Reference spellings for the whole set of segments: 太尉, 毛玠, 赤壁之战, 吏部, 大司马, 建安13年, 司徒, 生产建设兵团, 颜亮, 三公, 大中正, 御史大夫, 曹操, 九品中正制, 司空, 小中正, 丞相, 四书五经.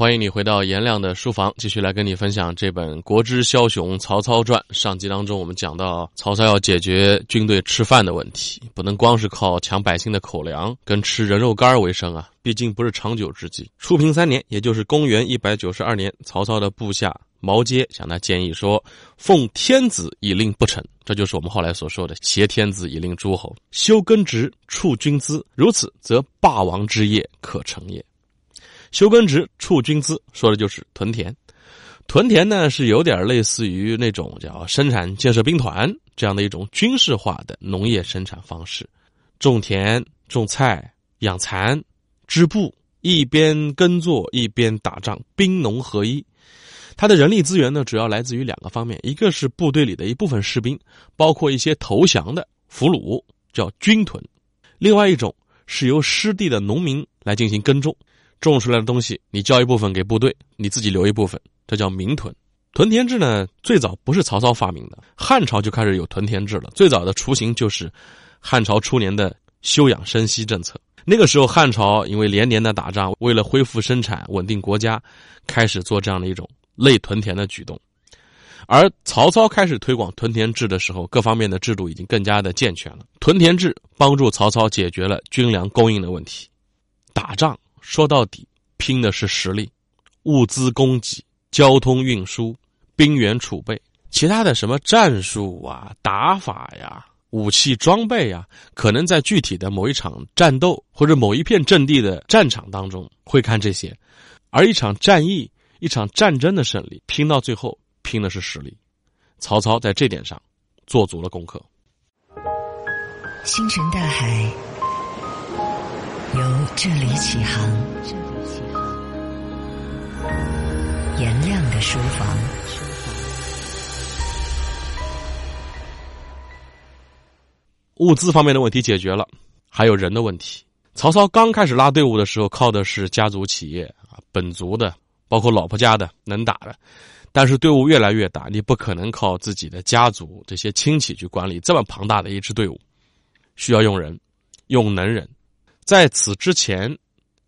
欢迎你回到颜亮的书房，继续来跟你分享这本《国之枭雄曹操传》。上集当中我们讲到，曹操要解决军队吃饭的问题，不能光是靠抢百姓的口粮跟吃人肉干为生啊，毕竟不是长久之计。初平3年，也就是公元192年，曹操的部下毛玠向他建议说，奉天子以令不臣，这就是我们后来所说的挟天子以令诸侯，修耕植，处军资，如此则霸王之业可成也。修耕植，处军资，说的就是屯田。屯田呢，是有点类似于那种叫生产建设兵团这样的一种军事化的农业生产方式，种田、种菜、养蚕、织布，一边耕作一边打仗，兵农合一。它的人力资源呢，主要来自于2个方面，一个是部队里的一部分士兵，包括一些投降的俘虏，叫军屯；另外一种是由失地的农民来进行耕种，种出来的东西你交一部分给部队，你自己留一部分，这叫民屯。屯田制呢，最早不是曹操发明的，汉朝就开始有屯田制了。最早的雏形就是汉朝初年的休养生息政策。那个时候汉朝因为连年的打仗，为了恢复生产稳定国家，开始做这样的一种类屯田的举动。而曹操开始推广屯田制的时候，各方面的制度已经更加的健全了。屯田制帮助曹操解决了军粮供应的问题。打仗说到底拼的是实力，物资供给、交通运输、兵源储备，其他的什么战术啊、打法呀、武器装备啊，可能在具体的某一场战斗或者某一片阵地的战场当中会看这些。而一场战役、一场战争的胜利，拼到最后拼的是实力。曹操在这点上做足了功课。星辰大海，由这里起航，颜亮的书房。物资方面的问题解决了，还有人的问题。曹操刚开始拉队伍的时候，靠的是家族企业啊，本族的，包括老婆家的，能打的。但是队伍越来越大，你不可能靠自己的家族这些亲戚去管理这么庞大的一支队伍，需要用人，用能人。在此之前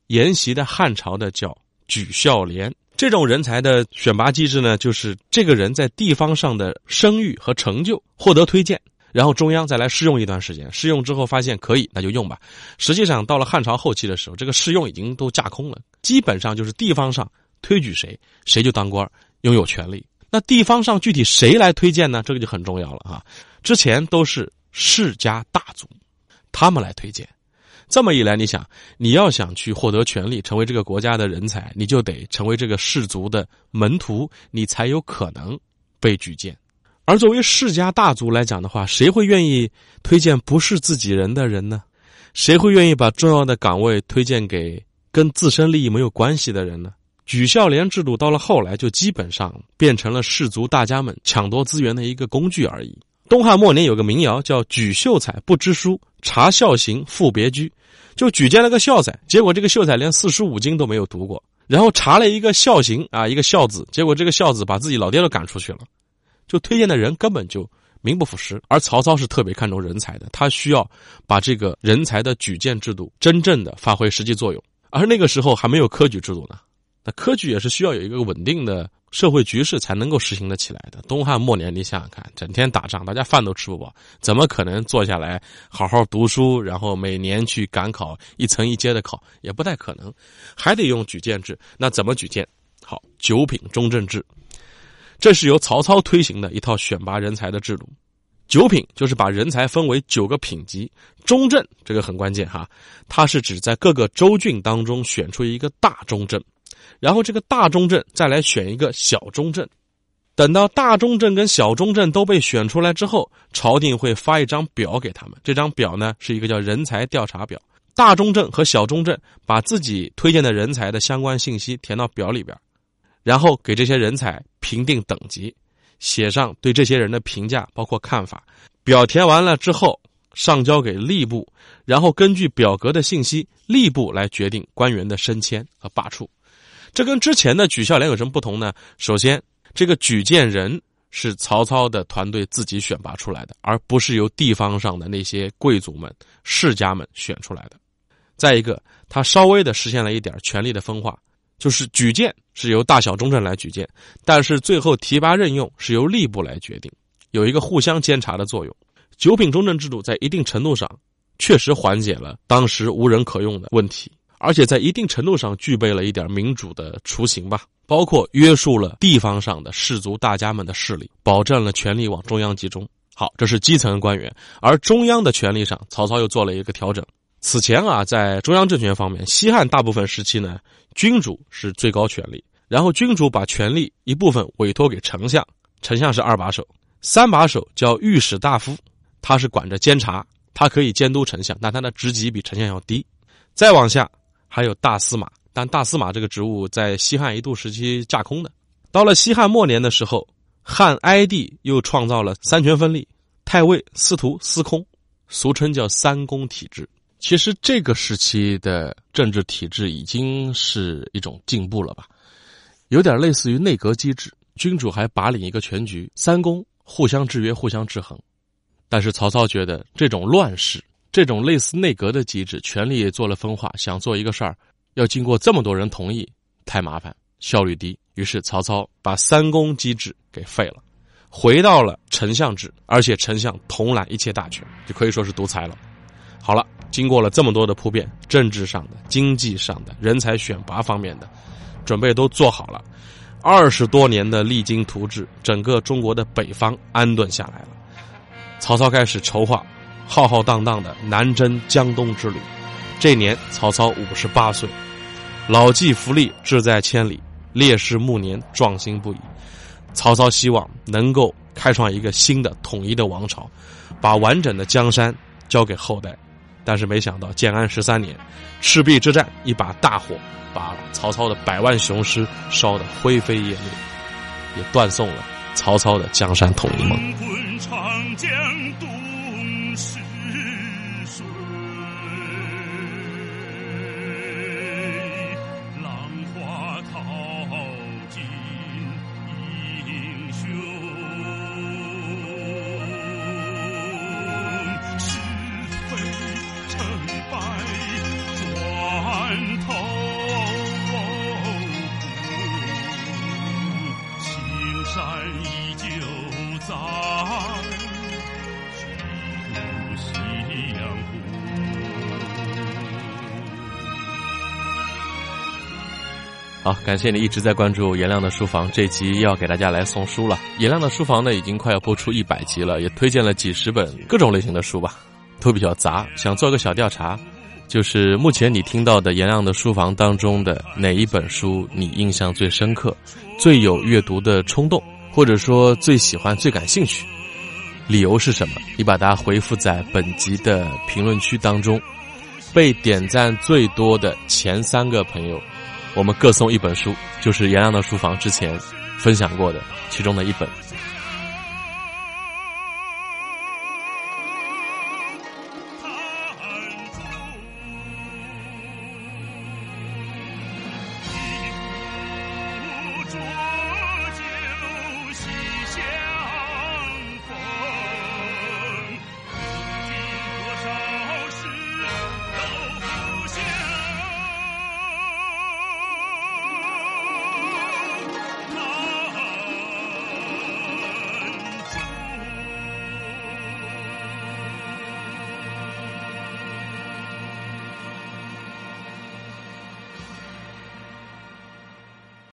沿袭的汉朝的叫举孝廉，这种人才的选拔机制呢，就是这个人在地方上的声誉和成就获得推荐，然后中央再来试用一段时间，试用之后发现可以，那就用吧。实际上到了汉朝后期的时候，这个试用已经都架空了，基本上就是地方上推举谁，谁就当官，拥有权力。那地方上具体谁来推荐呢？这个就很重要了啊！之前都是世家大族他们来推荐，这么一来，你想，你要想去获得权力，成为这个国家的人才，你就得成为这个氏族的门徒，你才有可能被举荐。而作为世家大族来讲的话，谁会愿意推荐不是自己人的人呢？谁会愿意把重要的岗位推荐给跟自身利益没有关系的人呢？举孝廉制度到了后来，就基本上变成了氏族大家们抢夺资源的一个工具而已。东汉末年有个民谣叫举秀才不知书，查孝行复别居，就举荐了个秀才，结果这个秀才连四书五经都没有读过，然后查了一个孝行啊，一个孝字，结果这个孝字把自己老爹都赶出去了，就推荐的人根本就名不副实。而曹操是特别看重人才的，他需要把这个人才的举荐制度真正的发挥实际作用。而那个时候还没有科举制度呢，那科举也是需要有一个稳定的社会局势才能够实行得起来的。东汉末年你想想看，整天打仗，大家饭都吃不饱，怎么可能坐下来好好读书，然后每年去赶考，一层一阶的考，也不太可能，还得用举荐制。那怎么举荐？好，九品中正制，这是由曹操推行的一套选拔人才的制度。九品就是把人才分为9个品级，中正这个很关键哈，它是指在各个州郡当中选出一个大中正，然后这个大中正再来选一个小中正，等到大中正跟小中正都被选出来之后，朝廷会发一张表给他们。这张表呢是一个叫人才调查表，大中正和小中正把自己推荐的人才的相关信息填到表里边，然后给这些人才评定等级，写上对这些人的评价包括看法。表填完了之后上交给吏部，然后根据表格的信息，吏部来决定官员的升迁和罢黜。这跟之前的举孝廉有什么不同呢？首先，这个举荐人是曹操的团队自己选拔出来的，而不是由地方上的那些贵族们、世家们选出来的。再一个，他稍微的实现了一点权力的分化，就是举荐是由大小中正来举荐，但是最后提拔任用是由吏部来决定，有一个互相监察的作用。九品中正制度在一定程度上确实缓解了当时无人可用的问题，而且在一定程度上具备了一点民主的雏形吧，包括约束了地方上的士族大家们的势力，保证了权力往中央集中。好，这是基层官员，而中央的权力上，曹操又做了一个调整。此前啊，在中央政权方面，西汉大部分时期呢，君主是最高权力，然后君主把权力一部分委托给丞相，丞相是二把手，三把手叫御史大夫，他是管着监察，他可以监督丞相，但他的职级比丞相要低。再往下还有大司马，但大司马这个职务在西汉一度时期架空的。到了西汉末年的时候，汉哀帝又创造了三权分立，太尉、司徒、司空，俗称叫三公体制。其实这个时期的政治体制已经是一种进步了吧，有点类似于内阁机制，君主还把领一个全局，三公互相制约，互相制衡。但是曹操觉得这种乱世，这种类似内阁的机制，权力做了分化，想做一个事儿，要经过这么多人同意，太麻烦，效率低。于是曹操把三公机制给废了，回到了丞相制，而且丞相统揽一切大权，就可以说是独裁了。好了，经过了这么多的铺垫，政治上的、经济上的、人才选拔方面的准备都做好了，20多年的励精图治，整个中国的北方安顿下来了。曹操开始筹划浩浩荡荡的南征江东之旅。这年曹操58岁，老骥伏枥，志在千里，烈士暮年，壮心不已。曹操希望能够开创一个新的统一的王朝，把完整的江山交给后代。但是没想到建安13年，赤壁之战，一把大火把曹操的100万雄师烧得灰飞烟灭，也断送了曹操的江山统一梦。滚滚长江东逝水，浪花淘尽英雄，是非成败转头。山依旧在，西湖夕阳红。好，感谢你一直在关注颜亮的书房，这集要给大家来送书了。颜亮的书房呢，已经快要播出100集了，也推荐了几10本各种类型的书吧，都比较杂。想做个小调查，就是目前你听到的颜亮的书房当中的哪一本书你印象最深刻，最有阅读的冲动，或者说最喜欢、最感兴趣，理由是什么？你把它回复在本集的评论区当中，被点赞最多的前3个朋友，我们各送一本书，就是颜亮的书房之前分享过的其中的一本。